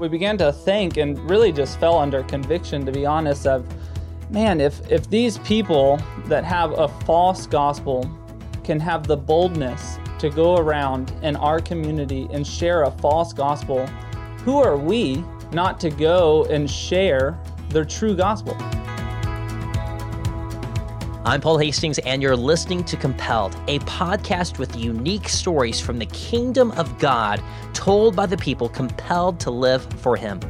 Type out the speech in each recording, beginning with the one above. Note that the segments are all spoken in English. we began to think and really just fell under conviction, to be honest, of, man, if these people that have a false gospel can have the boldness to go around in our community and share a false gospel, who are we not to go and share their true gospel? I'm Paul Hastings, and you're listening to Compelled, a podcast with unique stories from the kingdom of God told by the people compelled to live for Him.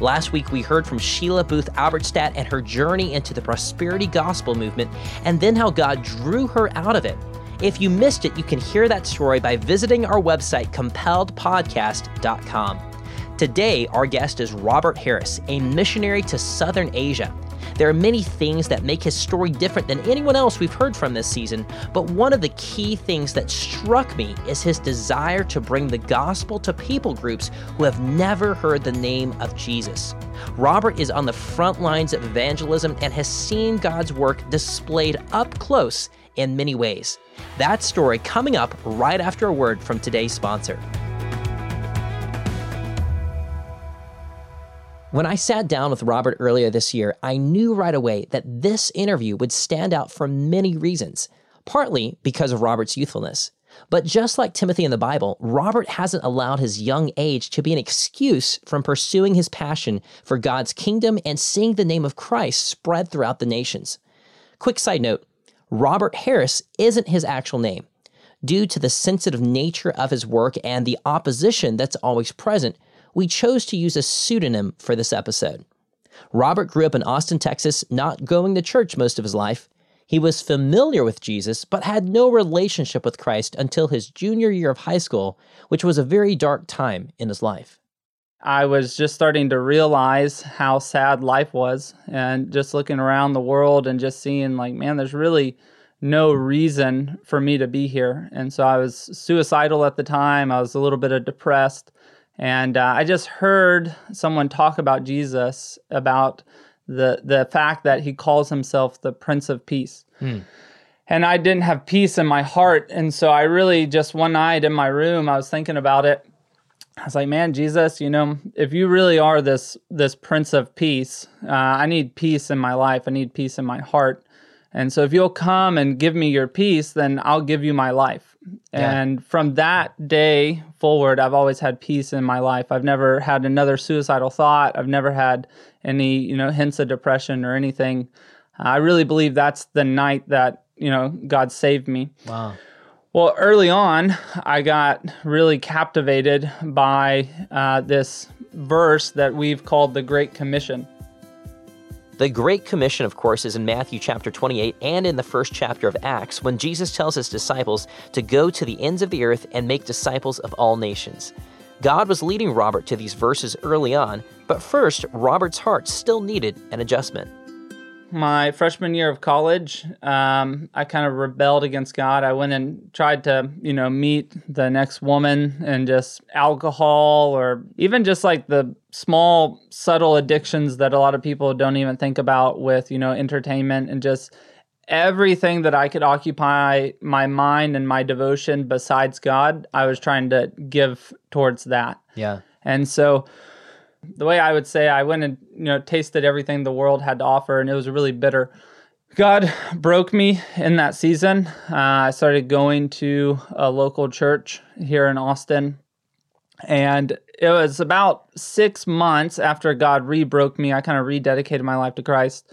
Last week, we heard from Sheila Booth Albertstadt and her journey into the prosperity gospel movement, and then how God drew her out of it. If you missed it, you can hear that story by visiting our website, compelledpodcast.com. Today, our guest is Robert Harris, a missionary to Southern Asia. There are many things that make his story different than anyone else we've heard from this season, but one of the key things that struck me is his desire to bring the gospel to people groups who have never heard the name of Jesus. Robert is on the front lines of evangelism and has seen God's work displayed up close in many ways. That story coming up right after a word from today's sponsor. When I sat down with Robert earlier this year, I knew right away that this interview would stand out for many reasons, partly because of Robert's youthfulness. But just like Timothy in the Bible, Robert hasn't allowed his young age to be an excuse from pursuing his passion for God's kingdom and seeing the name of Christ spread throughout the nations. Quick side note, Robert Harris isn't his actual name. Due to the sensitive nature of his work and the opposition that's always present, we chose to use a pseudonym for this episode. Robert grew up in Austin, Texas, not going to church most of his life. He was familiar with Jesus, but had no relationship with Christ until his junior year of high school, which was a very dark time in his life. I was just starting to realize how sad life was, and just looking around the world and just seeing, like, man, there's really no reason for me to be here. And so I was suicidal at the time. I was a little bit depressed. And I just heard someone talk about Jesus, about the fact that he calls himself the Prince of Peace. And I didn't have peace in my heart. And so I really just one night in my room, I was thinking about it. I was like, man, Jesus, you know, if you really are this Prince of Peace, I need peace in my life. I need peace in my heart. And so if you'll come and give me your peace, then I'll give you my life. Yeah. And from that day forward, I've always had peace in my life. I've never had another suicidal thought. I've never had any, hints of depression or anything. I really believe that's the night that, God saved me. Wow. Well, early on, I got really captivated by this verse that we've called the Great Commission. The Great Commission, of course, is in Matthew chapter 28 and in the first chapter of Acts, when Jesus tells his disciples to go to the ends of the earth and make disciples of all nations. God was leading Robert to these verses early on, but first, Robert's heart still needed an adjustment. My freshman year of college, I kind of rebelled against God. I went and tried to, meet the next woman, and just alcohol, or even just like the small, subtle addictions that a lot of people don't even think about with, entertainment, and just everything that I could occupy my mind and my devotion besides God, I was trying to give towards that. Yeah. And so the way I would say, I went and, tasted everything the world had to offer, and it was really bitter. God broke me in that season. I started going to a local church here in Austin, and it was about 6 months after God re-broke me, I kind of rededicated my life to Christ,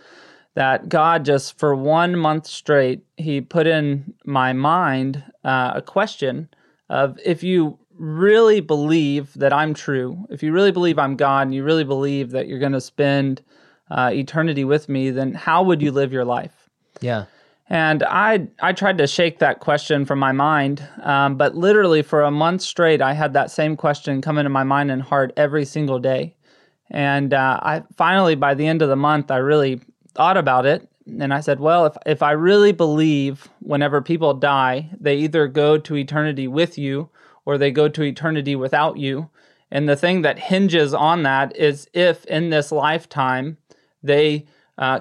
that God just for 1 month straight, he put in my mind a question of, if you really believe that I'm true, if you really believe I'm God, and you really believe that you're going to spend eternity with me, then how would you live your life? Yeah. And I tried to shake that question from my mind, but literally for a month straight, I had that same question come into my mind and heart every single day. And I finally, by the end of the month, I really thought about it, and I said, well, if I really believe whenever people die, they either go to eternity with you or they go to eternity without you. And the thing that hinges on that is if in this lifetime they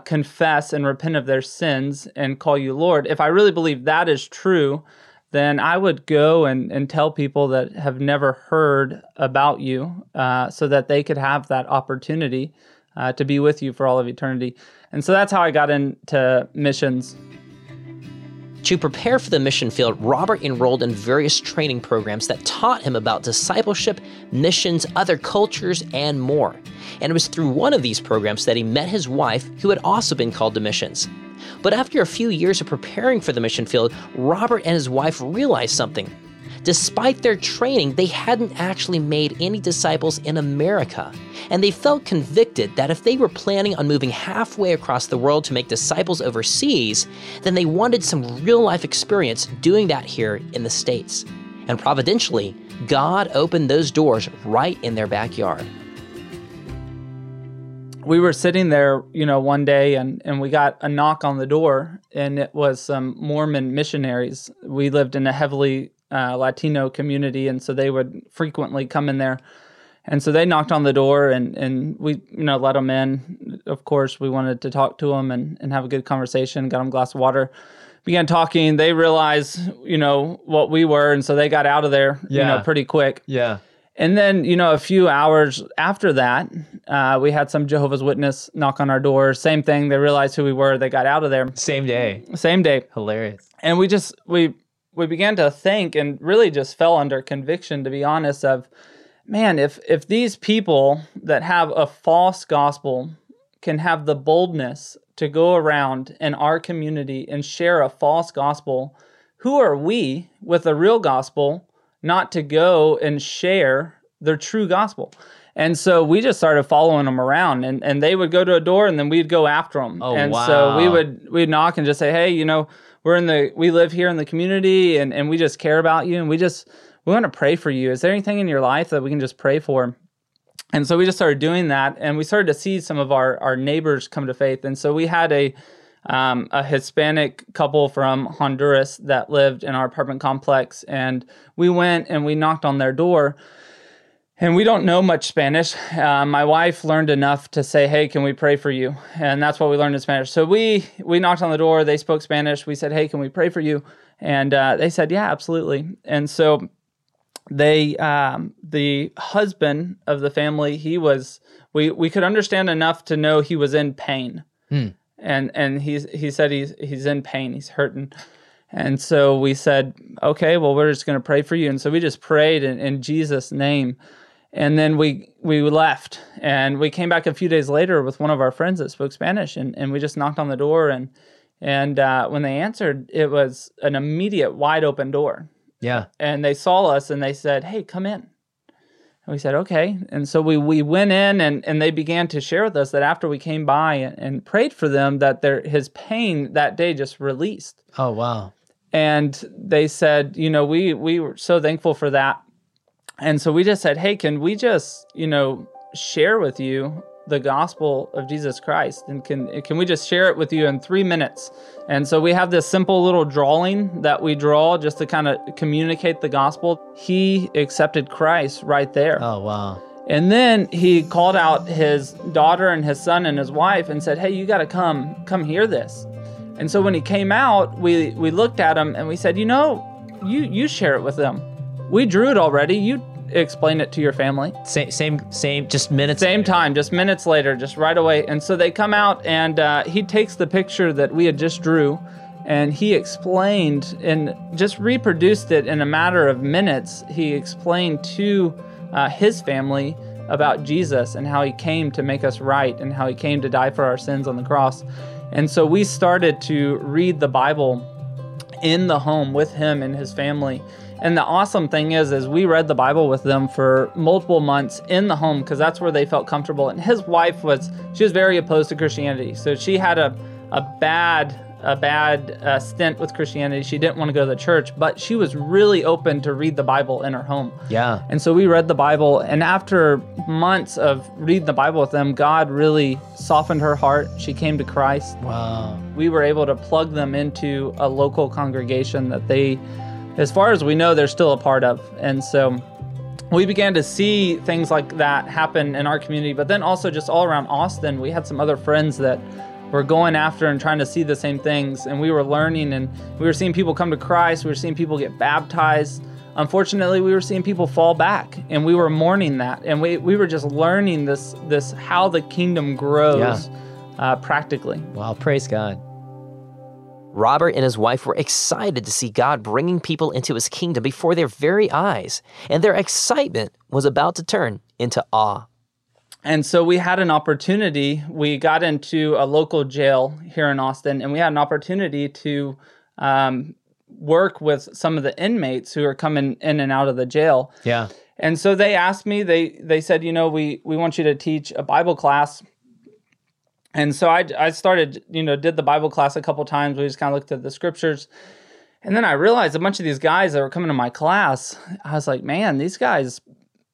confess and repent of their sins and call you Lord. If I really believe that is true, then I would go and tell people that have never heard about you so that they could have that opportunity to be with you for all of eternity. And so that's how I got into missions. To prepare for the mission field, Robert enrolled in various training programs that taught him about discipleship, missions, other cultures, and more. And it was through one of these programs that he met his wife, who had also been called to missions. But after a few years of preparing for the mission field, Robert and his wife realized something. Despite their training, they hadn't actually made any disciples in America, and they felt convicted that if they were planning on moving halfway across the world to make disciples overseas, then they wanted some real-life experience doing that here in the States. And providentially, God opened those doors right in their backyard. We were sitting there, one day, and we got a knock on the door, and it was some Mormon missionaries. We lived in a heavily Latino community, and so they would frequently come in there. And so they knocked on the door, and we let them in. Of course, we wanted to talk to them and have a good conversation, got them a glass of water, began talking. They realized, what we were, and so they got out of there, pretty quick. Yeah. And then, a few hours after that, we had some Jehovah's Witness knock on our door. Same thing. They realized who we were. They got out of there. Same day. Hilarious. And we began to think, and really just fell under conviction, to be honest, of, man, if these people that have a false gospel can have the boldness to go around in our community and share a false gospel, who are we with a real gospel not to go and share their true gospel? And so we just started following them around, and they would go to a door, and then we'd go after them. Oh, and wow. So we'd knock and just say, hey, we live here in the community, and we just care about you, and we want to pray for you. Is there anything in your life that we can just pray for? And so we just started doing that, and we started to see some of our neighbors come to faith. And so we had a Hispanic couple from Honduras that lived in our apartment complex, and we went and we knocked on their door. And we don't know much Spanish. My wife learned enough to say, hey, can we pray for you? And that's what we learned in Spanish. So we knocked on the door. They spoke Spanish. We said, hey, can we pray for you? And they said, yeah, absolutely. And so the husband of the family, we could understand enough to know he was in pain. Mm. And he said he's in pain. He's hurting. And so we said, okay, well, we're just going to pray for you. And so we just prayed in Jesus' name. And then we left, and we came back a few days later with one of our friends that spoke Spanish, and we just knocked on the door, and when they answered, it was an immediate wide open door. Yeah. And they saw us, and they said, hey, come in. And we said, okay. And so we went in, and they began to share with us that after we came by and prayed for them, that his pain that day just released. Oh, wow. And they said, we were so thankful for that. And so we just said, hey, can we just, share with you the gospel of Jesus Christ? And can we just share it with you in 3 minutes? And so we have this simple little drawing that we draw just to kind of communicate the gospel. He accepted Christ right there. Oh, wow. And then he called out his daughter and his son and his wife and said, hey, you got to come hear this. And so when he came out, we looked at him and we said, you share it with them. We drew it already. You explain it to your family. Just minutes later, just right away. And so they come out, and he takes the picture that we had just drew, and he explained and just reproduced it in a matter of minutes. He explained to his family about Jesus and how he came to make us right and how he came to die for our sins on the cross. And so we started to read the Bible in the home with him and his family. And the awesome thing is we read the Bible with them for multiple months in the home, because that's where they felt comfortable. And his wife was very opposed to Christianity. So she had a bad stint with Christianity. She didn't want to go to the church, but she was really open to read the Bible in her home. Yeah. And so we read the Bible, and after months of reading the Bible with them, God really softened her heart. She came to Christ. Wow. We were able to plug them into a local congregation that they, as far as we know, they're still a part of. And so we began to see things like that happen in our community, but then also just all around Austin, we had some other friends that were going after and trying to see the same things. And we were learning, and we were seeing people come to Christ. We were seeing people get baptized. Unfortunately, we were seeing people fall back, and we were mourning that. And we were just learning this how the kingdom grows practically. Wow, praise God. Robert and his wife were excited to see God bringing people into his kingdom before their very eyes, and their excitement was about to turn into awe. And so we had an opportunity. We got into a local jail here in Austin, and we had an opportunity to work with some of the inmates who are coming in and out of the jail. Yeah. And so they asked me, they said, you know, we want you to teach a Bible class. And so I started, you know, did the Bible class a couple times. We just kind of looked at the scriptures. And then I realized a bunch of these guys that were coming to my class, I was like, man, these guys,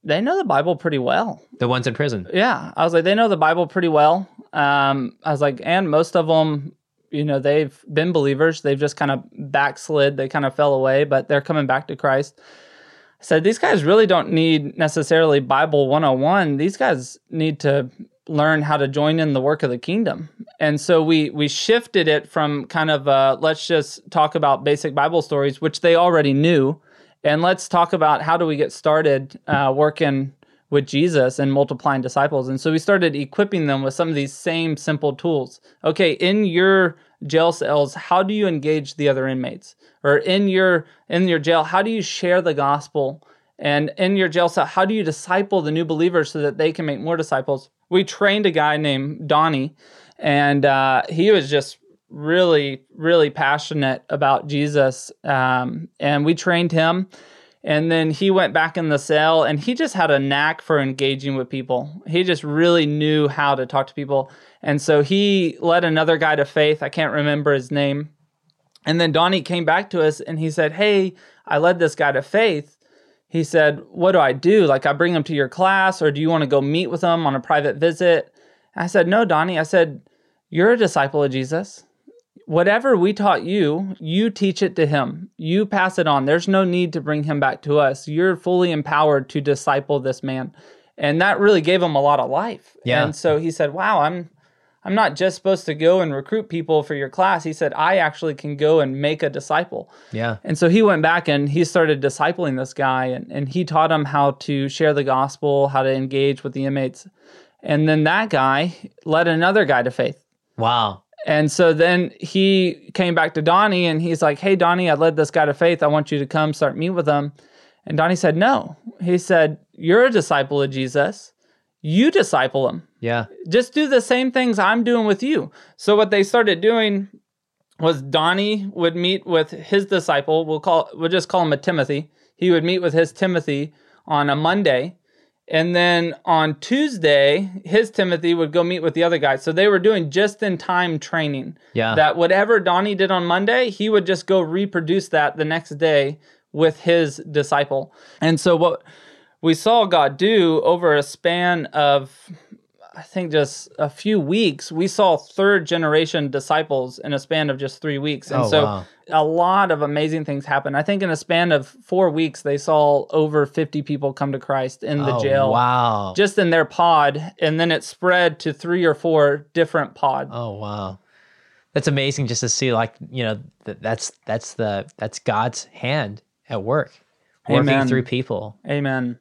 they know the Bible pretty well. The ones in prison. Yeah. I was like, they know the Bible pretty well. I was like, and most of them, you know, they've been believers. They've just kind of backslid. They kind of fell away, but they're coming back to Christ. I said, these guys really don't need necessarily Bible 101. These guys need to learn how to join in the work of the kingdom. And so we shifted it from kind of let's just talk about basic Bible stories, which they already knew, and let's talk about how do we get started working with Jesus and multiplying disciples. And so we started equipping them with some of these same simple tools. Okay, in your jail cells, how do you engage the other inmates? Or in your jail, how do you share the gospel? And in your jail cell, how do you disciple the new believers so that they can make more disciples? We trained a guy named Donnie, and he was just really, really passionate about Jesus. And we trained him, and then he went back in the cell, and he just had a knack for engaging with people. He just really knew how to talk to people. And so he led another guy to faith. I can't remember his name. And then Donnie came back to us, and he said, hey, I led this guy to faith. He said, what do I do? Like, I bring them to your class, or do you want to go meet with them on a private visit? And I said, no, Donnie. I said, you're a disciple of Jesus. Whatever we taught you, you teach it to him. You pass it on. There's no need to bring him back to us. You're fully empowered to disciple this man. And that really gave him a lot of life. Yeah. And so he said, wow, I'm not just supposed to go and recruit people for your class. He said, I actually can go and make a disciple. Yeah. And so he went back and he started discipling this guy, and he taught him how to share the gospel, how to engage with the inmates. And then that guy led another guy to faith. Wow. And so then he came back to Donnie, and he's like, hey, Donnie, I led this guy to faith. I want you to come start meet with him. And Donnie said, no. He said, you're a disciple of Jesus. You disciple them. Yeah. Just do the same things I'm doing with you. So what they started doing was Donnie would meet with his disciple. We'll just call him a Timothy. He would meet with his Timothy on a Monday. And then on Tuesday, his Timothy would go meet with the other guy. So they were doing just-in-time training. Yeah. That whatever Donnie did on Monday, he would just go reproduce that the next day with his disciple. And so what we saw God do over a span of, I think, just a few weeks, we saw third-generation disciples in a span of just 3 weeks. And a lot of amazing things happened. I think in a span of 4 weeks, they saw over 50 people come to Christ in the jail. Wow. Just in their pod, and then it spread to 3 or 4 different pods. Oh, wow. That's amazing just to see, like, you know, that's God's hand at work, working through people. Amen.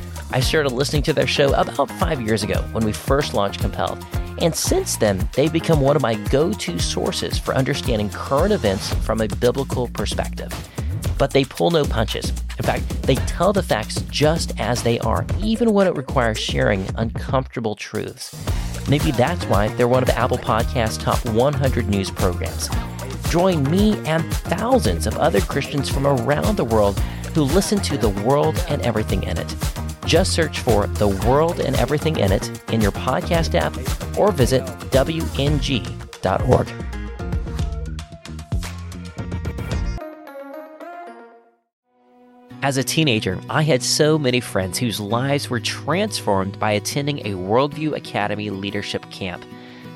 I started listening to their show about 5 years ago when we first launched Compelled. And since then, they've become one of my go-to sources for understanding current events from a biblical perspective. But they pull no punches. In fact, they tell the facts just as they are, even when it requires sharing uncomfortable truths. Maybe that's why they're one of the Apple Podcast's top 100 news programs. Join me and thousands of other Christians from around the world who listen to The World and Everything in It. Just search for The World and Everything in It in your podcast app or visit wng.org. As a teenager, I had so many friends whose lives were transformed by attending a Worldview Academy leadership camp.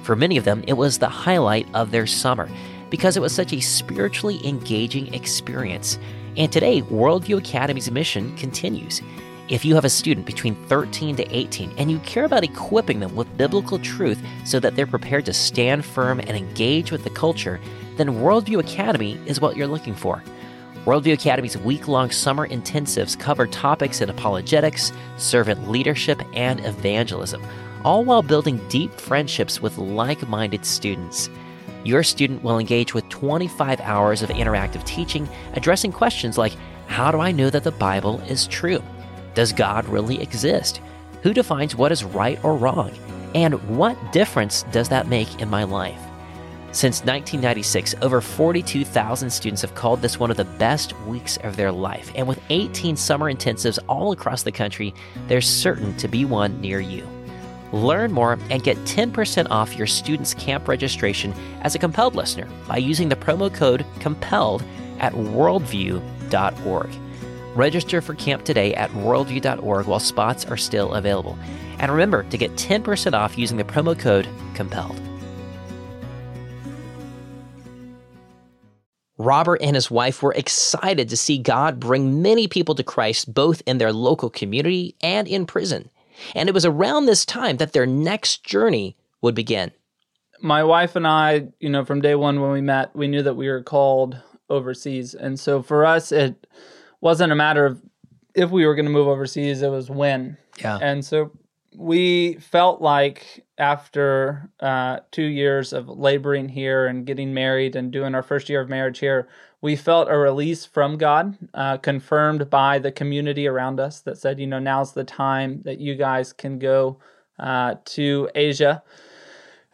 For many of them, it was the highlight of their summer because it was such a spiritually engaging experience. And today, Worldview Academy's mission continues. If you have a student between 13 to 18 and you care about equipping them with biblical truth so that they're prepared to stand firm and engage with the culture, then Worldview Academy is what you're looking for. Worldview Academy's week-long summer intensives cover topics in apologetics, servant leadership, and evangelism, all while building deep friendships with like-minded students. Your student will engage with 25 hours of interactive teaching, addressing questions like, how do I know that the Bible is true? Does God really exist? Who defines what is right or wrong? And what difference does that make in my life? Since 1996, over 42,000 students have called this one of the best weeks of their life. And with 18 summer intensives all across the country, there's certain to be one near you. Learn more and get 10% off your student's camp registration as a Compelled listener by using the promo code COMPELLED at worldview.org. Register for camp today at worldview.org while spots are still available. And remember to get 10% off using the promo code COMPELLED. Robert and his wife were excited to see God bring many people to Christ, both in their local community and in prison. And it was around this time that their next journey would begin. My wife and I, from day one when we met, we knew that we were called overseas. And so for us, it wasn't a matter of if we were going to move overseas, it was when. Yeah. And so we felt like after 2 years of laboring here and getting married and doing our first year of marriage here, we felt a release from God, confirmed by the community around us that said, now's the time that you guys can go to Asia.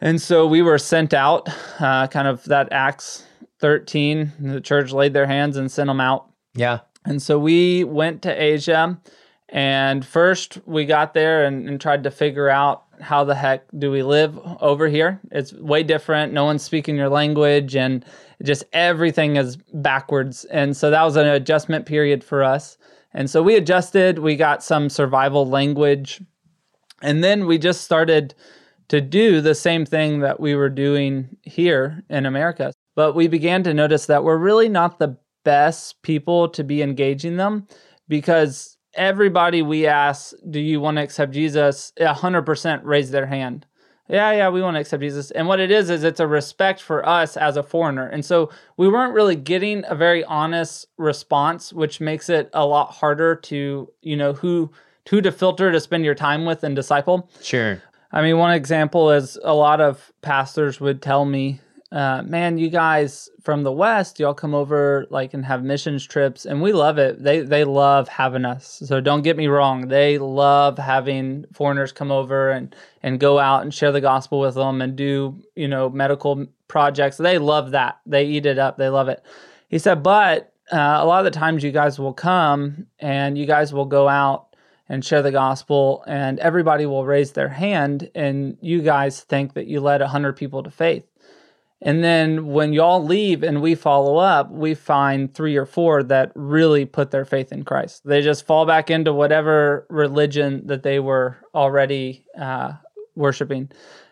And so we were sent out, kind of that Acts 13, the church laid their hands and sent them out. Yeah. And so we went to Asia. And first, we got there and tried to figure out how the heck do we live over here. It's way different. No one's speaking your language, and just everything is backwards. And so that was an adjustment period for us. And so we adjusted. We got some survival language. And then we just started to do the same thing that we were doing here in America. But we began to notice that we're really not the best people to be engaging them, because everybody we asked, do you want to accept Jesus? 100% raised their hand. Yeah, we want to accept Jesus. And what it is it's a respect for us as a foreigner. And so we weren't really getting a very honest response, which makes it a lot harder to, who to filter to spend your time with and disciple. Sure. One example is a lot of pastors would tell me, man, you guys from the West, y'all come over and have missions trips, and we love it. They love having us. So don't get me wrong. They love having foreigners come over and go out and share the gospel with them and do, medical projects. They love that. They eat it up. They love it. He said, but a lot of the times you guys will come and you guys will go out and share the gospel, and everybody will raise their hand, and you guys think that you led 100 people to faith. And then when y'all leave and we follow up, we find 3 or 4 that really put their faith in Christ. They just fall back into whatever religion that they were already worshiping.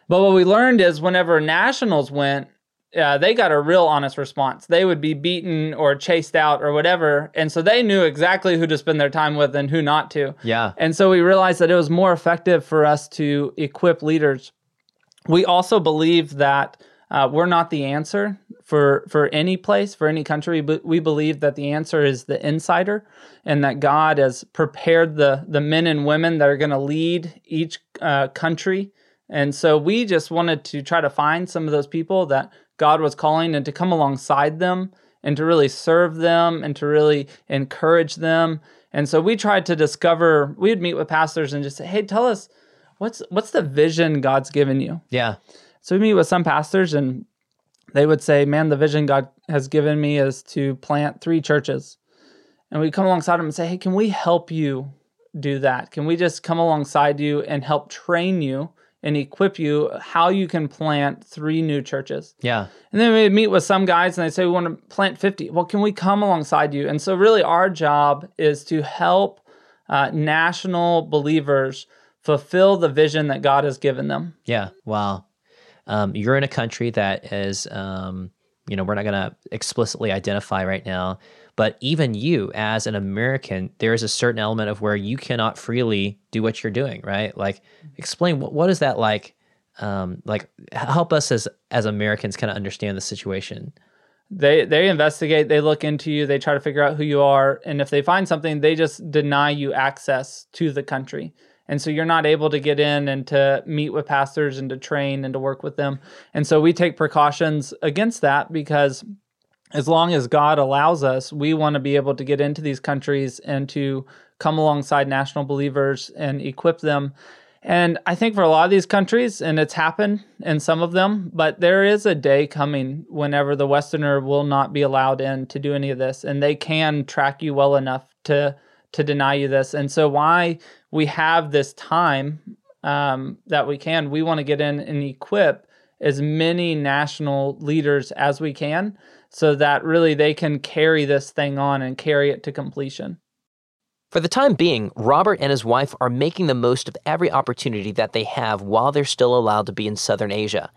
But what we learned is whenever nationals went, they got a real honest response. They would be beaten or chased out or whatever. And so they knew exactly who to spend their time with and who not to. Yeah. And so we realized that it was more effective for us to equip leaders. We also believe that we're not the answer for any place, for any country, but we believe that the answer is the insider, and that God has prepared the men and women that are going to lead each country. And so we just wanted to try to find some of those people that God was calling and to come alongside them and to really serve them and to really encourage them. And so we tried to discover, we would meet with pastors and just say, hey, tell us, what's the vision God's given you? Yeah. So we meet with some pastors, and they would say, man, the vision God has given me is to plant 3 churches. And we come alongside them and say, hey, can we help you do that? Can we just come alongside you and help train you and equip you how you can plant 3 new churches. Yeah. And then we meet with some guys and they say, we want to plant 50. Well, can we come alongside you? And so really our job is to help national believers fulfill the vision that God has given them. Yeah. Wow. You're in a country that is, you know, we're not going to explicitly identify right now, but even you as an American, there is a certain element of where you cannot freely do what you're doing, right? Like, explain, what is that like? Help us as Americans kind of understand the situation. They investigate, they look into you, they try to figure out who you are, and if they find something, they just deny you access to the country. And so you're not able to get in and to meet with pastors and to train and to work with them. And so we take precautions against that, because as long as God allows us, we want to be able to get into these countries and to come alongside national believers and equip them. And I think for a lot of these countries, and it's happened in some of them, but there is a day coming whenever the Westerner will not be allowed in to do any of this, and they can track you well enough to deny you this. And so why we have this time that we can, we want to get in and equip as many national leaders as we can, so that really they can carry this thing on and carry it to completion. For the time being, Robert and his wife are making the most of every opportunity that they have while they're still allowed to be in Southern Asia.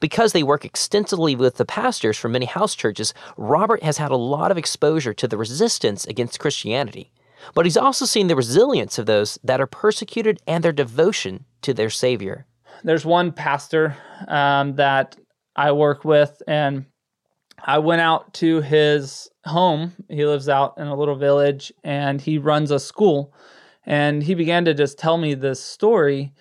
Because they work extensively with the pastors from many house churches, Robert has had a lot of exposure to the resistance against Christianity. But he's also seen the resilience of those that are persecuted and their devotion to their Savior. There's one pastor that I work with, and I went out to his home. He lives out in a little village, and he runs a school. And he began to just tell me this story.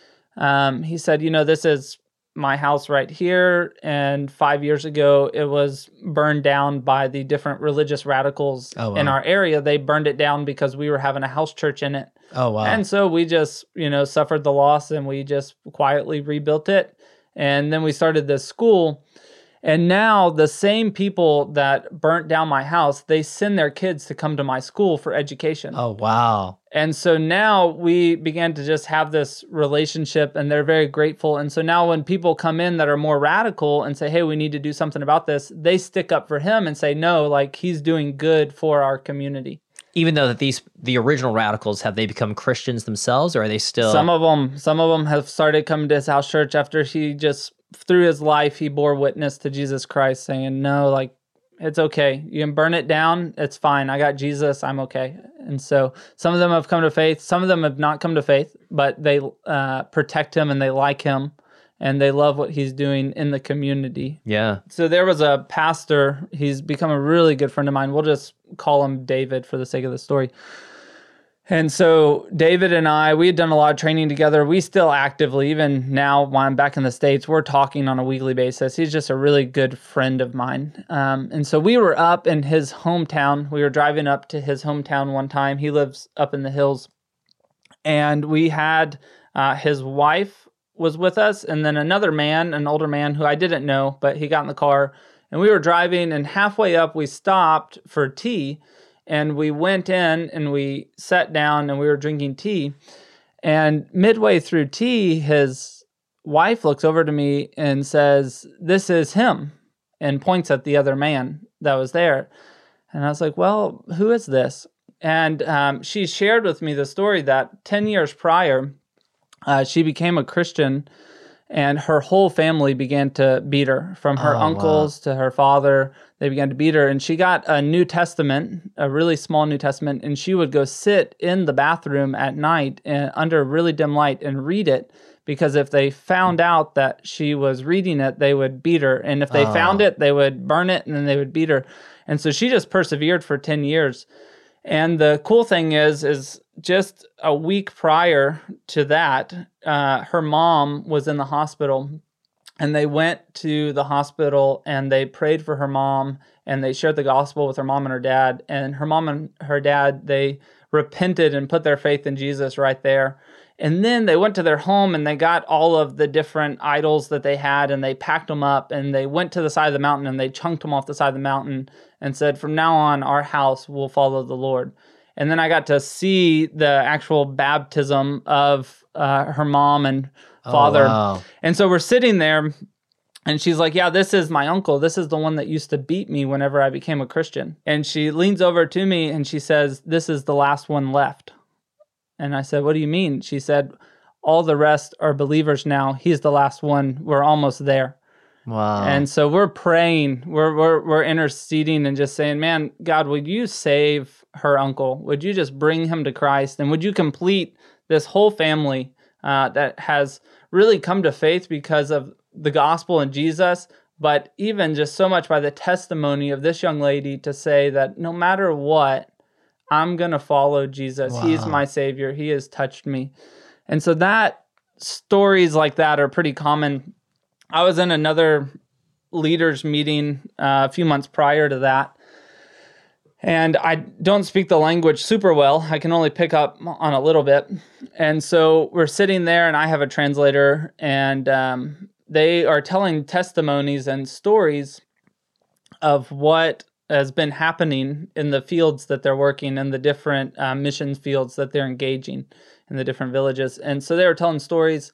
He said, you know, this is my house right here, and 5 years ago it was burned down by the different religious radicals in our area. They burned it down because we were having a house church in it. Oh, wow. And so we just, you know, suffered the loss, and we just quietly rebuilt it. And then we started this school. And now the same people that burnt down my house, they send their kids to come to my school for education. Oh, wow. And so now we began to just have this relationship, and they're very grateful. And so now when people come in that are more radical and say, hey, we need to do something about this, they stick up for him and say, no, like, he's doing good for our community. Even though that the original radicals, have they become Christians themselves, or are they still? Some of them have started coming to his house church after he just, through his life, he bore witness to Jesus Christ, saying, no, like, it's okay. You can burn it down. It's fine. I got Jesus. I'm okay. And so some of them have come to faith. Some of them have not come to faith, but they protect him, and they like him, and they love what he's doing in the community. Yeah. So there was a pastor. He's become a really good friend of mine. We'll just call him David for the sake of the story. And so David and I, we had done a lot of training together. We still actively, even now while I'm back in the States, we're talking on a weekly basis. He's just a really good friend of mine. And so we were up in his hometown. We were driving up to his hometown one time. He lives up in the hills. And we had his wife was with us, and then another man, an older man who I didn't know, but he got in the car. And we were driving, and halfway up, we stopped for tea. And we went in and we sat down and we were drinking tea. And midway through tea, his wife looks over to me and says, this is him, and points at the other man that was there. And I was like, well, who is this? And she shared with me the story that 10 years prior, she became a Christian, and her whole family began to beat her, from her uncles to her father. They began to beat her, and she got a New Testament, a really small New Testament, and she would go sit in the bathroom at night and under really dim light and read it, because if they found out that she was reading it, they would beat her. And if they found it, they would burn it, and then they would beat her. And so she just persevered for 10 years. And the cool thing is just a week prior to that, her mom was in the hospital, and they went to the hospital and they prayed for her mom, and they shared the gospel with her mom and her dad. And her mom and her dad, they repented and put their faith in Jesus right there. And then they went to their home and they got all of the different idols that they had, and they packed them up, and they went to the side of the mountain, and they chunked them off the side of the mountain and said, from now on, our house will follow the Lord. And then I got to see the actual baptism of her mom and father. Oh, wow. And so we're sitting there and she's like, yeah, this is my uncle. This is the one that used to beat me whenever I became a Christian. And she leans over to me and she says, this is the last one left. And I said, what do you mean? She said, all the rest are believers now. He's the last one. We're almost there. Wow. And so we're praying, we're interceding and just saying, man, God, would you save her uncle? Would you just bring him to Christ? And would you complete this whole family that has really come to faith because of the gospel and Jesus, but even just so much by the testimony of this young lady to say that no matter what, I'm going to follow Jesus. Wow. He's my Savior. He has touched me. And so that stories like that are pretty common. I was in another leaders meeting a few months prior to that, and I don't speak the language super well. I can only pick up on a little bit. And so we're sitting there, and I have a translator, and they are telling testimonies and stories of what has been happening in the fields that they're working, in the different mission fields that they're engaging in the different villages. And so they were telling stories,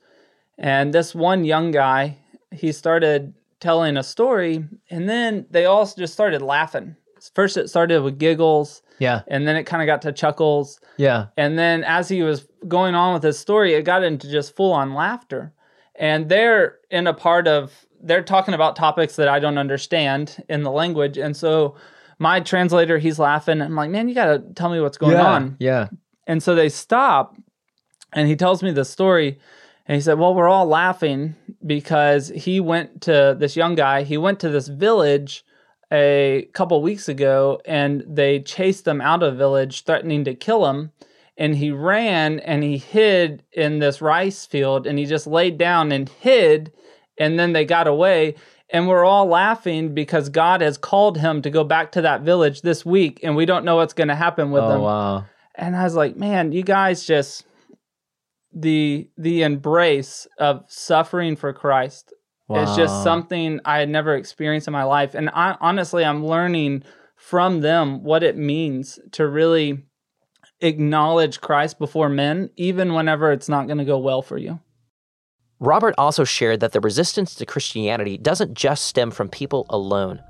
and this one young guy, he started telling a story, and then they all just started laughing. First it started with giggles, yeah, and then it kind of got to chuckles, yeah, and then as he was going on with his story, it got into just full-on laughter. And they're in a part of, they're talking about topics that I don't understand in the language, and so my translator, he's laughing, and I'm like, man, you gotta tell me what's going on. Yeah. And so they stop, and he tells me the story, and he said, well, we're all laughing because he went to this young guy, he went to this village a couple weeks ago, and they chased him out of the village, threatening to kill him. And he ran and he hid in this rice field, and he just laid down and hid, and then they got away. And we're all laughing because God has called him to go back to that village this week, and we don't know what's going to happen with him. Wow. And I was like, man, you guys just, the embrace of suffering for Christ, wow, is just something I had never experienced in my life. And I, honestly, I'm learning from them what it means to really acknowledge Christ before men, even whenever it's not going to go well for you. Robert also shared that the resistance to Christianity doesn't just stem from people alone.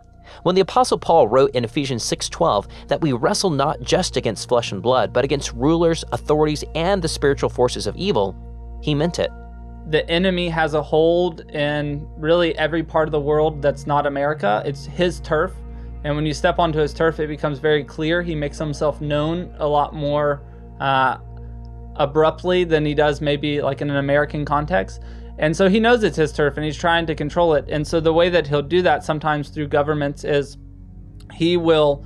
When the Apostle Paul wrote in Ephesians 6:12 that we wrestle not just against flesh and blood, but against rulers, authorities, and the spiritual forces of evil, he meant it. The enemy has a hold in really every part of the world that's not America. It's his turf. And when you step onto his turf, it becomes very clear. He makes himself known a lot more abruptly than he does maybe like in an American context. And so he knows it's his turf, and he's trying to control it. And so the way that he'll do that sometimes through governments is he will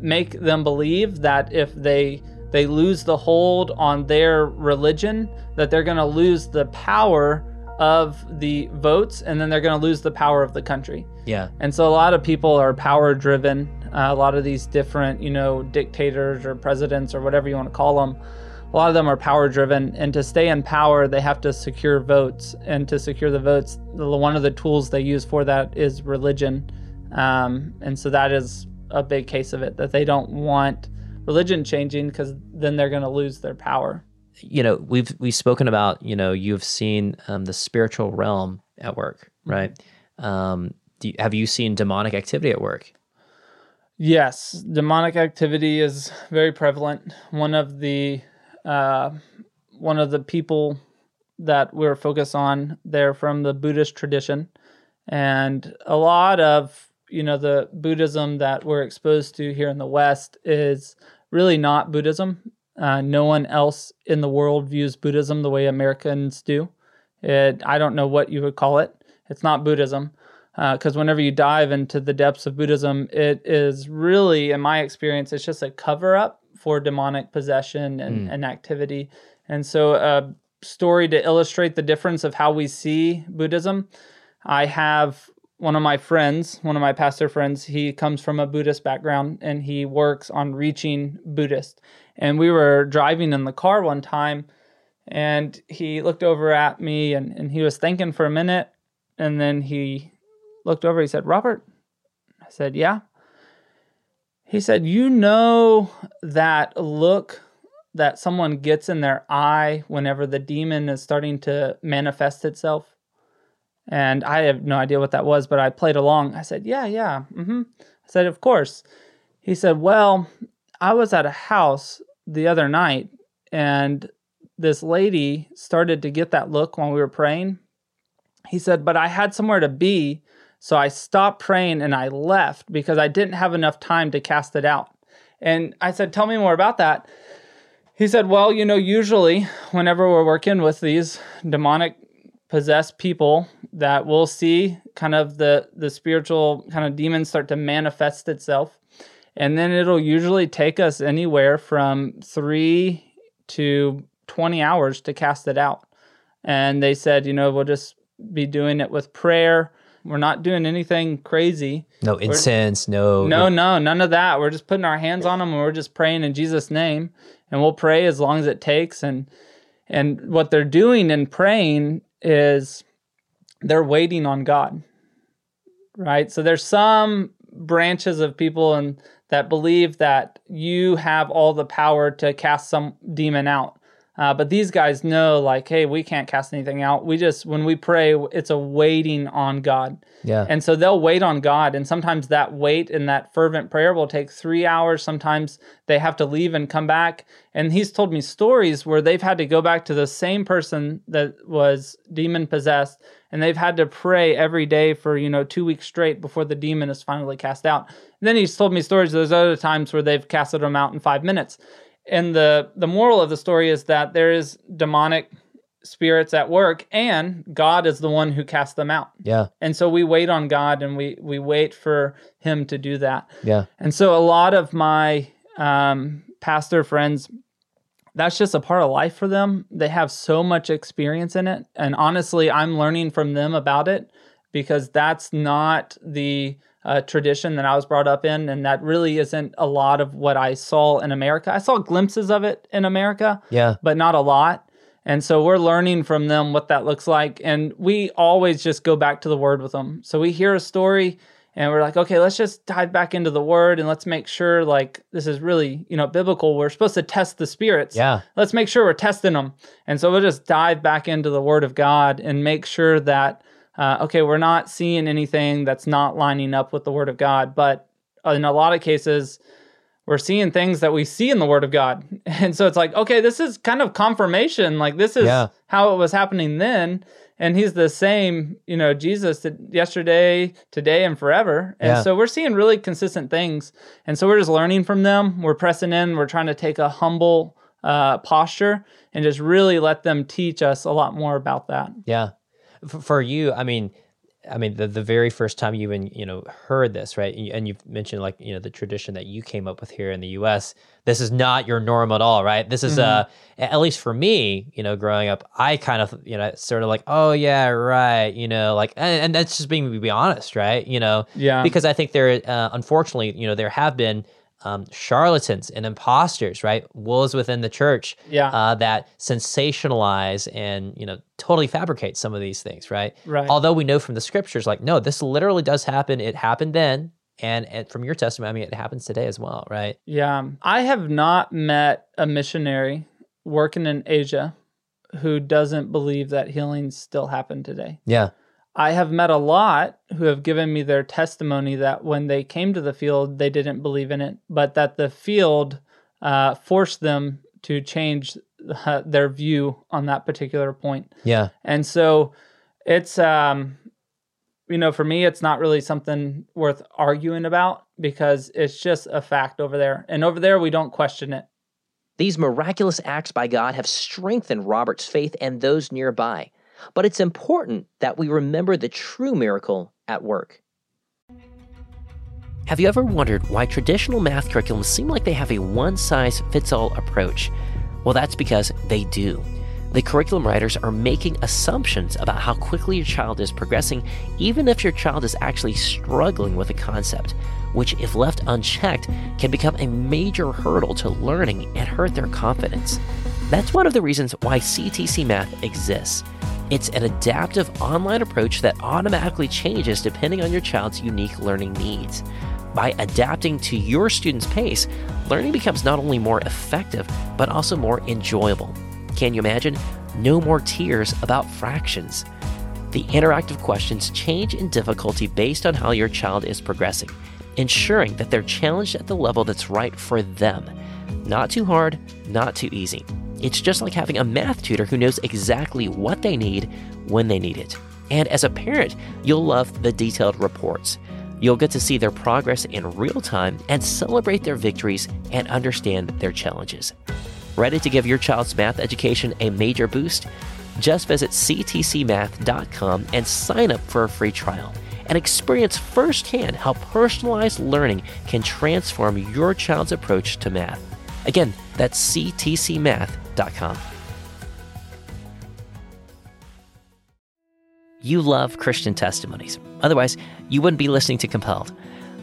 make them believe that if they lose the hold on their religion, that they're going to lose the power of the votes, and then they're going to lose the power of the country. Yeah. And so a lot of people are power-driven. A lot of these different, dictators or presidents or whatever you want to call them, a lot of them are power-driven, and to stay in power, they have to secure votes. And to secure the votes, one of the tools they use for that is religion. And so that is a big case of it, that they don't want religion changing because then they're going to lose their power. We've spoken about, you've seen the spiritual realm at work, right? Have you seen demonic activity at work? Yes, demonic activity is very prevalent. One of the people that we're focused on, they're from the Buddhist tradition, and a lot of the Buddhism that we're exposed to here in the West is really not Buddhism. No one else in the world views Buddhism the way Americans do. I don't know what you would call it. It's not Buddhism, because whenever you dive into the depths of Buddhism, it is really, in my experience, it's just a cover-up for demonic possession and activity. And so a story to illustrate the difference of how we see Buddhism. I have one of my pastor friends, he comes from a Buddhist background, and he works on reaching Buddhists. And we were driving in the car one time, and he looked over at me, and he was thinking for a minute, and then he looked over, he said, Robert? I said, yeah. He said, that look that someone gets in their eye whenever the demon is starting to manifest itself? And I have no idea what that was, but I played along. I said, yeah, mm-hmm. I said, of course. He said, well, I was at a house the other night, and this lady started to get that look when we were praying. He said, but I had somewhere to be, so I stopped praying and I left because I didn't have enough time to cast it out. And I said, tell me more about that. He said, well, you know, usually whenever we're working with these demonic possessed people, that we'll see kind of the spiritual kind of demon start to manifest itself. And then it'll usually take us anywhere from 3 to 20 hours to cast it out. And they said, you know, we'll just be doing it with prayer. We're not doing anything crazy. No incense, no, none of that. We're just putting our hands on them and we're just praying in Jesus' name. And we'll pray as long as it takes. And what they're doing in praying is they're waiting on God, right? So there's some branches of people and that believe that you have all the power to cast some demon out. But these guys know, like, hey, we can't cast anything out. We just, when we pray, it's a waiting on God. Yeah. And so they'll wait on God. And sometimes that wait and that fervent prayer will take 3 hours. Sometimes they have to leave and come back. And he's told me stories where they've had to go back to the same person that was demon possessed. And they've had to pray every day for, you know, 2 weeks straight before the demon is finally cast out. And then he's told me stories. There's other times where they've casted them out in 5 minutes. And the moral of the story is that there is demonic spirits at work, and God is the one who casts them out. Yeah. And so we wait on God, and we wait for him to do that. Yeah. And so a lot of my pastor friends, that's just a part of life for them. They have so much experience in it. And honestly, I'm learning from them about it because that's not the tradition that I was brought up in, and that really isn't a lot of what I saw in America. I saw glimpses of it in America, but not a lot. And so we're learning from them what that looks like, and we always just go back to the Word with them. So we hear a story, and we're like, okay, let's just dive back into the Word, and let's make sure, like, this is really, you know, biblical. We're supposed to test the spirits. Yeah. Let's make sure we're testing them. And so we'll just dive back into the Word of God and make sure that okay, we're not seeing anything that's not lining up with the Word of God, but in a lot of cases, we're seeing things that we see in the Word of God. And so it's like, okay, this is kind of confirmation. Like, this is how it was happening then. And he's the same, you know, Jesus yesterday, today, and forever. And so we're seeing really consistent things. And so we're just learning from them. We're pressing in. We're trying to take a humble posture and just really let them teach us a lot more about that. Yeah. For you, I mean, the very first time you even, you know, heard this, right? And you've mentioned, like, you know, the tradition that you came up with here in the U.S. This is not your norm at all, right? This is at least for me, you know, growing up, I kind of, you know, sort of like, oh yeah, right, you know, like, and that's just being honest, right? You know, because I think there, unfortunately, you know, there have been charlatans and imposters, right? Wolves within the church that sensationalize and, you know, totally fabricate some of these things, right? Right. Although we know from the scriptures, like, no, this literally does happen. It happened then. And from your testimony, I mean, it happens today as well, right? Yeah. I have not met a missionary working in Asia who doesn't believe that healings still happen today. Yeah. I have met a lot who have given me their testimony that when they came to the field, they didn't believe in it, but that the field forced them to change their view on that particular point. Yeah. And so it's, you know, for me, it's not really something worth arguing about because it's just a fact over there. And over there, we don't question it. These miraculous acts by God have strengthened Robert's faith and those nearby. But it's important that we remember the true miracle at work. Have you ever wondered why traditional math curriculums seem like they have a one-size-fits-all approach? Well, that's because they do. The curriculum writers are making assumptions about how quickly your child is progressing, even if your child is actually struggling with a concept, which, if left unchecked, can become a major hurdle to learning and hurt their confidence. That's one of the reasons why CTC Math exists. It's an adaptive online approach that automatically changes depending on your child's unique learning needs. By adapting to your students' pace, learning becomes not only more effective, but also more enjoyable. Can you imagine? No more tears about fractions. The interactive questions change in difficulty based on how your child is progressing, ensuring that they're challenged at the level that's right for them. Not too hard, not too easy. It's just like having a math tutor who knows exactly what they need when they need it. And as a parent, you'll love the detailed reports. You'll get to see their progress in real time and celebrate their victories and understand their challenges. Ready to give your child's math education a major boost? Just visit ctcmath.com and sign up for a free trial and experience firsthand how personalized learning can transform your child's approach to math. Again, that's ctcmath.com. You love Christian testimonies. Otherwise, you wouldn't be listening to Compelled.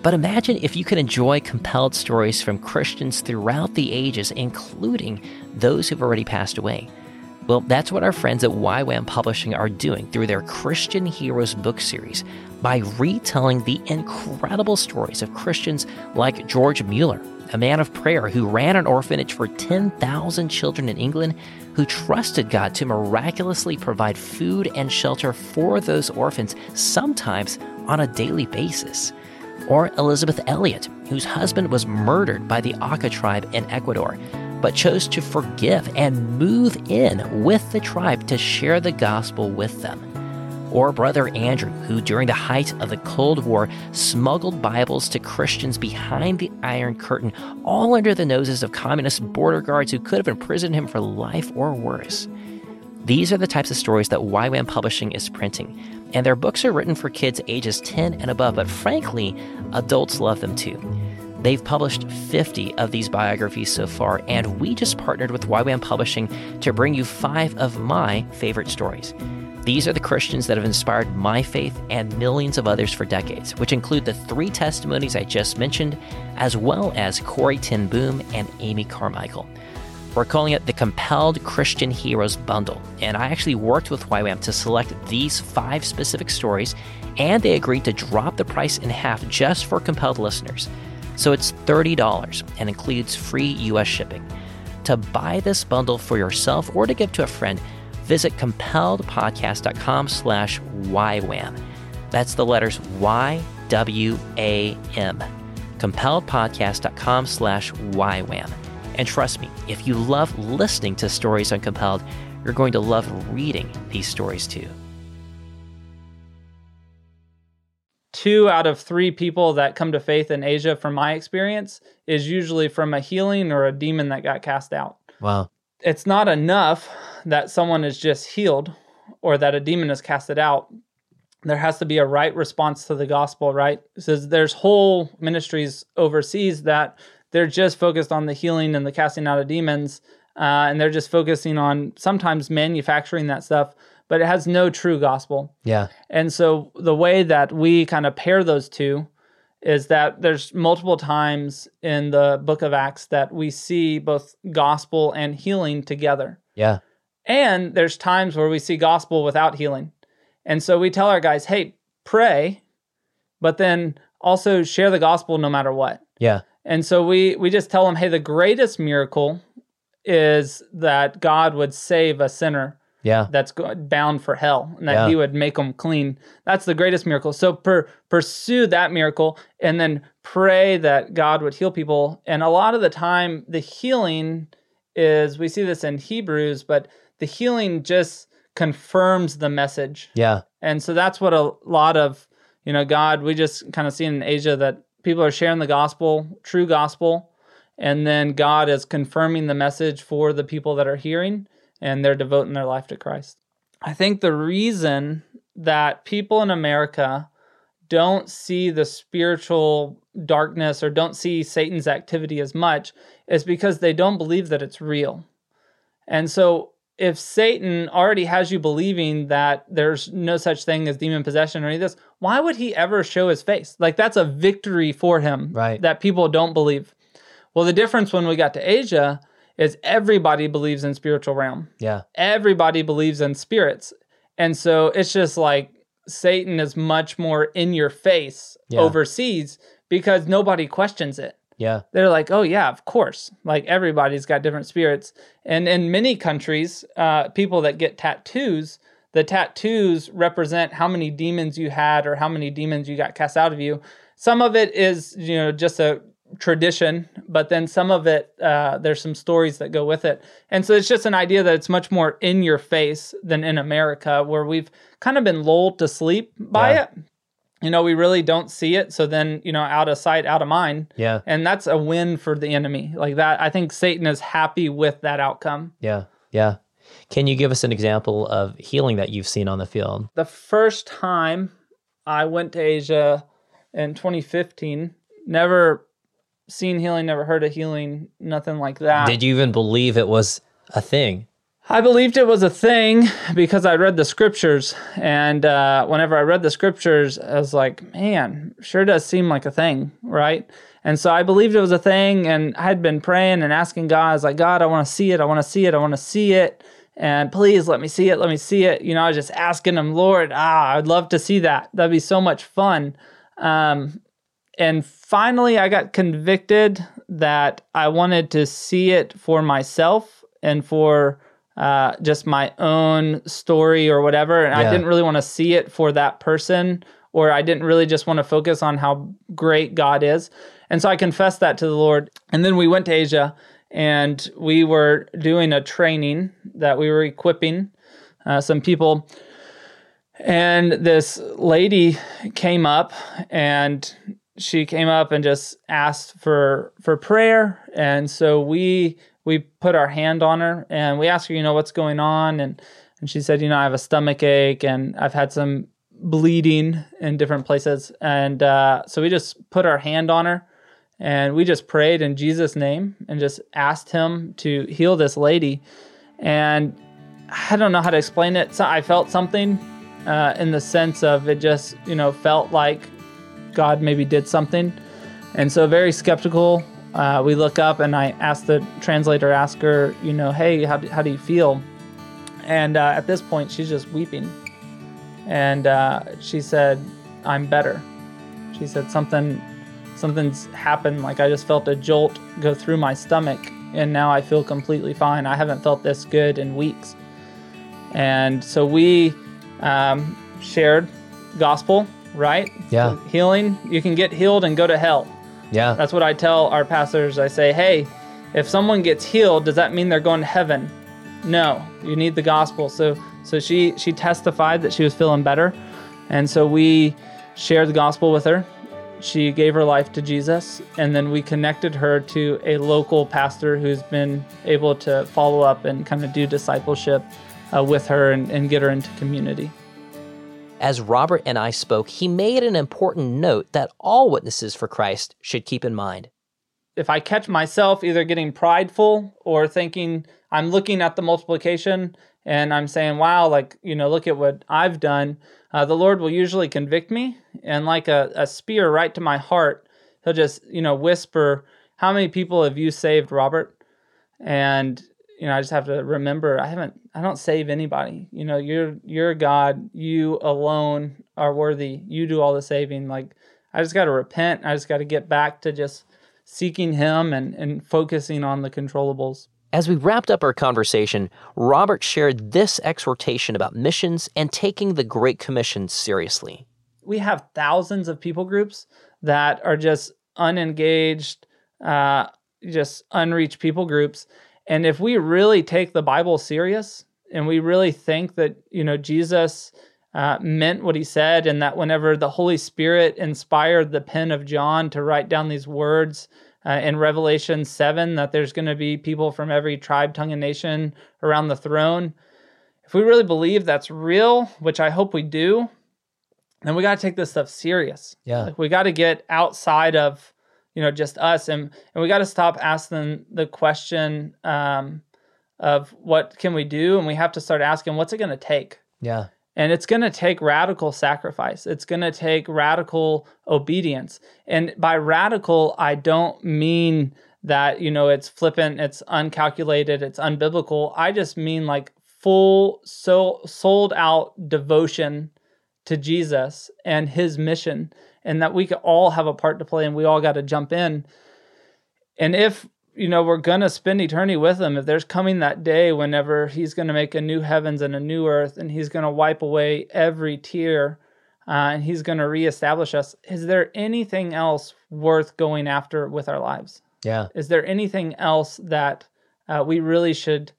But imagine if you could enjoy Compelled stories from Christians throughout the ages, including those who've already passed away. Well, that's what our friends at YWAM Publishing are doing through their Christian Heroes book series by retelling the incredible stories of Christians like George Mueller, a man of prayer who ran an orphanage for 10,000 children in England, who trusted God to miraculously provide food and shelter for those orphans, sometimes on a daily basis. Or Elizabeth Elliot, whose husband was murdered by the Aka tribe in Ecuador, but chose to forgive and move in with the tribe to share the gospel with them. Or Brother Andrew, who during the height of the Cold War smuggled Bibles to Christians behind the Iron Curtain, all under the noses of communist border guards who could have imprisoned him for life or worse. These are the types of stories that YWAM Publishing is printing, and their books are written for kids ages 10 and above, but frankly, adults love them too. They've published 50 of these biographies so far, and we just partnered with YWAM Publishing to bring you 5 of my favorite stories. These are the Christians that have inspired my faith and millions of others for decades, which include the 3 testimonies I just mentioned, as well as Corey Ten Boom and Amy Carmichael. We're calling it the Compelled Christian Heroes Bundle, and I actually worked with YWAM to select these 5 specific stories, and they agreed to drop the price in half just for Compelled listeners. So it's $30 and includes free U.S. shipping. To buy this bundle for yourself or to give to a friend, visit compelledpodcast.com/YWAM. That's the letters YWAM. compelledpodcast.com/YWAM. And trust me, if you love listening to stories on Compelled, you're going to love reading these stories too. 2 out of 3 people that come to faith in Asia, from my experience, is usually from a healing or a demon that got cast out. Wow. It's not enough that someone is just healed or that a demon is casted out. There has to be a right response to the gospel, right? So there's whole ministries overseas that they're just focused on the healing and the casting out of demons, and they're just focusing on sometimes manufacturing that stuff, but it has no true gospel. Yeah. And so the way that we kind of pair those two is that there's multiple times in the book of Acts that we see both gospel and healing together. Yeah. And there's times where we see gospel without healing. And so we tell our guys, hey, pray, but then also share the gospel no matter what. Yeah. And so we just tell them, hey, the greatest miracle is that God would save a sinner. Yeah, that's bound for hell, and that he would make them clean. That's the greatest miracle. So pursue that miracle, and then pray that God would heal people. And a lot of the time, the healing is, we see this in Hebrews, but the healing just confirms the message. Yeah. And so that's what a lot of, God, we just kind of see in Asia that people are sharing the gospel, true gospel, and then God is confirming the message for the people that are hearing, and they're devoting their life to Christ. I think the reason that people in America don't see the spiritual darkness or don't see Satan's activity as much is because they don't believe that it's real. And so if Satan already has you believing that there's no such thing as demon possession or any of this, why would he ever show his face? Like, that's a victory for him, right? That people don't believe. Well, the difference when we got to Asia is everybody believes in spiritual realm. Yeah. Everybody believes in spirits. And so it's just like Satan is much more in your face overseas because nobody questions it. Yeah. They're like, oh yeah, of course. Like everybody's got different spirits. And in many countries, people that get tattoos, the tattoos represent how many demons you had or how many demons you got cast out of you. Some of it is, you know, just a tradition, but then some of it, there's some stories that go with it. And so it's just an idea that it's much more in your face than in America, where we've kind of been lulled to sleep by it. You know, we really don't see it. So then, you know, out of sight, out of mind. Yeah. And that's a win for the enemy. Like that, I think Satan is happy with that outcome. Yeah. Yeah. Can you give us an example of healing that you've seen on the field? The first time I went to Asia in 2015, never seen healing, never heard of healing, nothing like that. Did you even believe it was a thing? I believed it was a thing because I read the scriptures. And whenever I read the scriptures, I was like, man, sure does seem like a thing, right? And so I believed it was a thing, and I had been praying and asking God. I was like, God, I want to see it. I want to see it. I want to see it. And please let me see it. Let me see it. You know, I was just asking him, Lord, I'd love to see that. That'd be so much fun. And finally, I got convicted that I wanted to see it for myself and for just my own story or whatever. And I didn't really want to see it for that person, or I didn't really just want to focus on how great God is. And so I confessed that to the Lord. And then we went to Asia, and we were doing a training that we were equipping some people. And this lady came up, and she came up and just asked for prayer. And so we put our hand on her, and we asked her, you know, what's going on? And she said, you know, I have a stomach ache, and I've had some bleeding in different places. And so we just put our hand on her, and we just prayed in Jesus' name and just asked him to heal this lady. And I don't know how to explain it. So I felt something in the sense of it just, you know, felt like God maybe did something. And so very skeptical. We look up, and I asked the translator, ask her, you know, hey, how do you feel? And at this point, she's just weeping. And she said, I'm better. She said, something's happened. Like, I just felt a jolt go through my stomach, and now I feel completely fine. I haven't felt this good in weeks. And so we shared gospel, right? Yeah. So healing, you can get healed and go to hell. Yeah. That's what I tell our pastors. I say, hey, if someone gets healed, does that mean they're going to heaven? No, you need the gospel. So she testified that she was feeling better. And so we shared the gospel with her. She gave her life to Jesus. And then we connected her to a local pastor who's been able to follow up and kind of do discipleship with her and get her into community. As Robert and I spoke, he made an important note that all witnesses for Christ should keep in mind. If I catch myself either getting prideful or thinking I'm looking at the multiplication and I'm saying, wow, like, you know, look at what I've done, the Lord will usually convict me. And like a spear right to my heart, he'll just, you know, whisper, how many people have you saved, Robert? And, you know, I just have to remember, I don't save anybody. You know, you're God, you alone are worthy. You do all the saving. Like, I just got to repent. I just got to get back to just seeking him and focusing on the controllables. As we wrapped up our conversation, Robert shared this exhortation about missions and taking the Great Commission seriously. We have thousands of people groups that are just unengaged, just unreached people groups. And if we really take the Bible serious and we really think that, you know, Jesus meant what he said, and that whenever the Holy Spirit inspired the pen of John to write down these words in Revelation 7, that there's going to be people from every tribe, tongue, and nation around the throne. If we really believe that's real, which I hope we do, then we got to take this stuff serious. Yeah, like, we got to get outside of, you know, just us. And we got to stop asking the question of what can we do? And we have to start asking, what's it going to take? Yeah. And it's going to take radical sacrifice. It's going to take radical obedience. And by radical, I don't mean that, you know, it's flippant, it's uncalculated, it's unbiblical. I just mean like full, sold out devotion to Jesus and his mission, and that we all have a part to play and we all got to jump in. And if, you know, we're going to spend eternity with him, if there's coming that day whenever he's going to make a new heavens and a new earth, and he's going to wipe away every tear, and he's going to reestablish us, is there anything else worth going after with our lives? Yeah. Is there anything else that we really should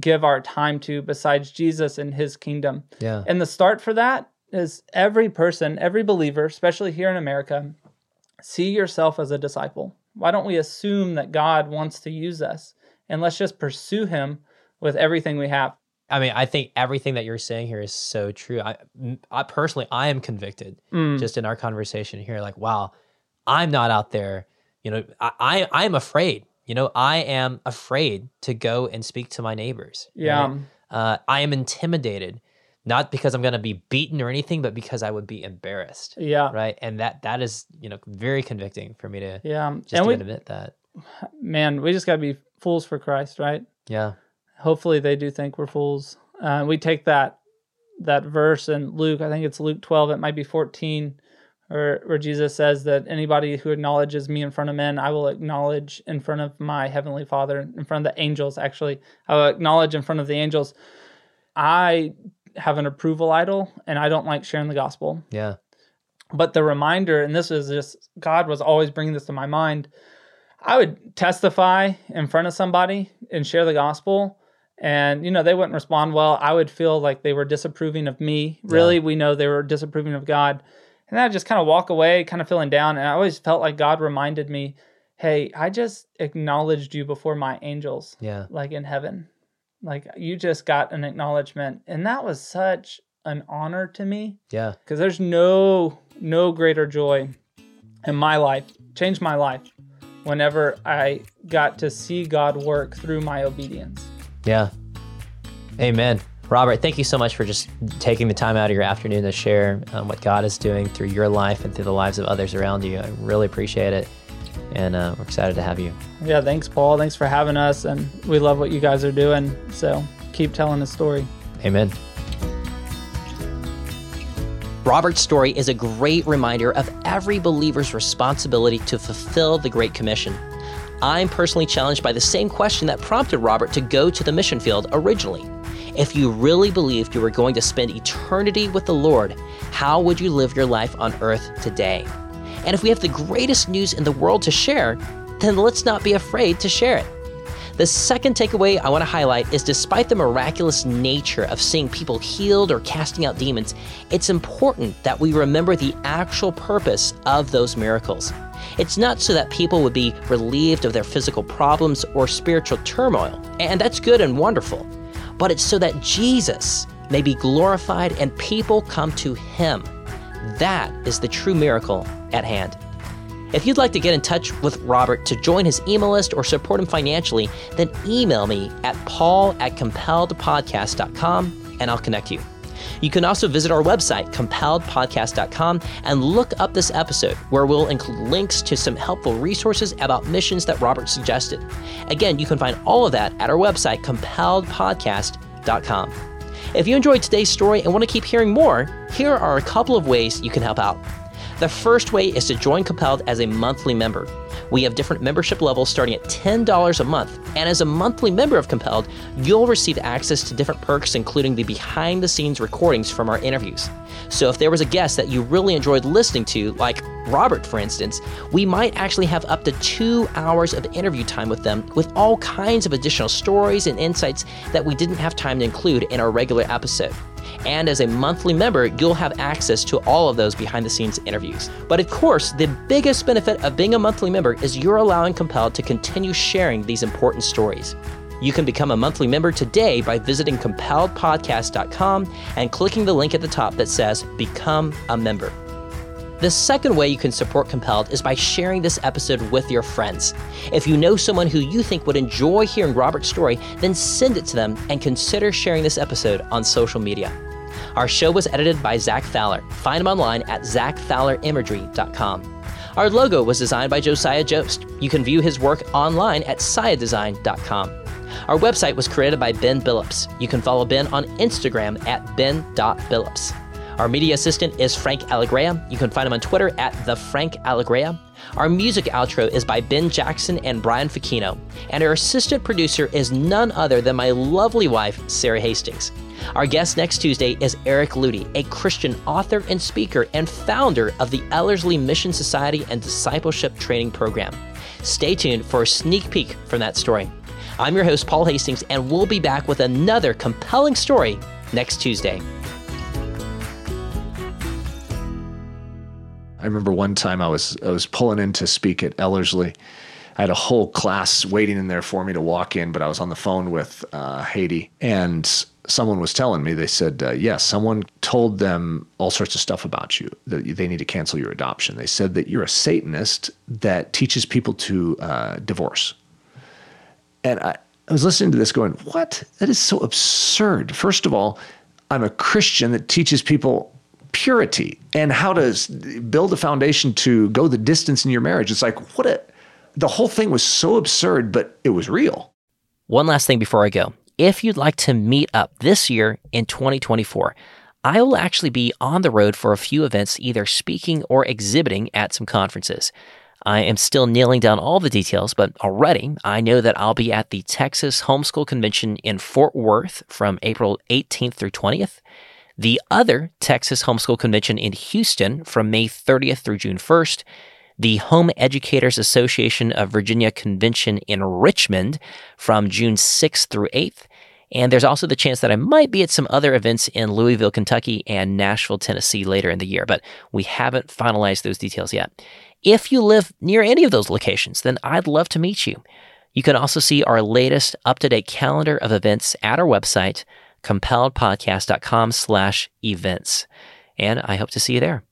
give our time to besides Jesus and his kingdom? Yeah. And the start for that is every person, every believer, especially here in America, see yourself as a disciple. Why don't we assume that God wants to use us? And let's just pursue him with everything we have. I mean, I think everything that you're saying here is so true. I personally, I am convicted just in our conversation here. Like, wow, I'm not out there. You know, I am afraid. You know, I am afraid to go and speak to my neighbors. Yeah. Right? I am intimidated, not because I'm going to be beaten or anything, but because I would be embarrassed. Yeah. Right. And that is, you know, very convicting for me to admit that. Man, we just got to be fools for Christ, right? Yeah. Hopefully they do think we're fools. We take that verse in Luke, I think it's Luke 12, it might be 14, where Jesus says that anybody who acknowledges me in front of men, I will acknowledge in front of my heavenly Father, in front of the angels, actually. I will acknowledge in front of the angels. I have an approval idol, and I don't like sharing the gospel. Yeah. But the reminder, and this is just, God was always bringing this to my mind, I would testify in front of somebody and share the gospel, and, you know, they wouldn't respond well. I would feel like they were disapproving of me. Really, we know they were disapproving of God. And I just kind of walk away, kind of feeling down. And I always felt like God reminded me, hey, I just acknowledged you before my angels, like in heaven. Like, you just got an acknowledgement. And that was such an honor to me. Yeah. Because there's no greater joy in my life, changed my life, whenever I got to see God work through my obedience. Yeah. Amen. Robert, thank you so much for just taking the time out of your afternoon to share what God is doing through your life and through the lives of others around you. I really appreciate it, and we're excited to have you. Yeah, thanks, Paul. Thanks for having us, and we love what you guys are doing, so keep telling the story. Amen. Robert's story is a great reminder of every believer's responsibility to fulfill the Great Commission. I'm personally challenged by the same question that prompted Robert to go to the mission field originally. If you really believed you were going to spend eternity with the Lord, how would you live your life on earth today? And if we have the greatest news in the world to share, then let's not be afraid to share it. The second takeaway I want to highlight is, despite the miraculous nature of seeing people healed or casting out demons, it's important that we remember the actual purpose of those miracles. It's not so that people would be relieved of their physical problems or spiritual turmoil, and that's good and wonderful, but it's so that Jesus may be glorified and people come to him. That is the true miracle at hand. If you'd like to get in touch with Robert to join his email list or support him financially, then email me at paul@compelledpodcast.com and I'll connect you. You can also visit our website, compelledpodcast.com, and look up this episode, where we'll include links to some helpful resources about missions that Robert suggested. Again, you can find all of that at our website, compelledpodcast.com. If you enjoyed today's story and want to keep hearing more, here are a couple of ways you can help out. The first way is to join Compelled as a monthly member. We have different membership levels starting at $10 a month, and as a monthly member of Compelled, you'll receive access to different perks, including the behind-the-scenes recordings from our interviews. So if there was a guest that you really enjoyed listening to, like Robert, for instance, we might actually have up to 2 hours of interview time with them, with all kinds of additional stories and insights that we didn't have time to include in our regular episode. And as a monthly member, you'll have access to all of those behind-the-scenes interviews. But of course, the biggest benefit of being a monthly member is you're allowing Compelled to continue sharing these important stories. You can become a monthly member today by visiting compelledpodcast.com and clicking the link at the top that says Become a Member. The second way you can support Compelled is by sharing this episode with your friends. If you know someone who you think would enjoy hearing Robert's story, then send it to them and consider sharing this episode on social media. Our show was edited by Zach Fowler. Find him online at ZachFowlerImagery.com. Our logo was designed by Josiah Jost. You can view his work online at siahdesign.com. Our website was created by Ben Billups. You can follow Ben on Instagram at ben.billups. Our media assistant is Frank Allegrea. You can find him on Twitter at @TheFrankAllegrea. Our music outro is by Ben Jackson and Brian Facchino. And our assistant producer is none other than my lovely wife, Sarah Hastings. Our guest next Tuesday is Eric Luty, a Christian author and speaker and founder of the Ellerslie Mission Society and Discipleship Training Program. Stay tuned for a sneak peek from that story. I'm your host, Paul Hastings, and we'll be back with another compelling story next Tuesday. I remember one time I was pulling in to speak at Ellerslie. I had a whole class waiting in there for me to walk in, but I was on the phone with Haiti, and someone was telling me, they said, yes, someone told them all sorts of stuff about you, that they need to cancel your adoption. They said that you're a Satanist that teaches people to divorce. And I was listening to this going, what? That is so absurd. First of all, I'm a Christian that teaches people purity and how to build a foundation to go the distance in your marriage. It's like, the whole thing was so absurd, but it was real. One last thing before I go. If you'd like to meet up this year in 2024, I will actually be on the road for a few events, either speaking or exhibiting at some conferences. I am still nailing down all the details, but already I know that I'll be at the Texas Homeschool Convention in Fort Worth from April 18th through 20th, the other Texas Homeschool Convention in Houston from May 30th through June 1st, the Home Educators Association of Virginia Convention in Richmond from June 6th through 8th, and there's also the chance that I might be at some other events in Louisville, Kentucky, and Nashville, Tennessee later in the year, but we haven't finalized those details yet. If you live near any of those locations, then I'd love to meet you. You can also see our latest up-to-date calendar of events at our website, compelledpodcast.com/events. And I hope to see you there.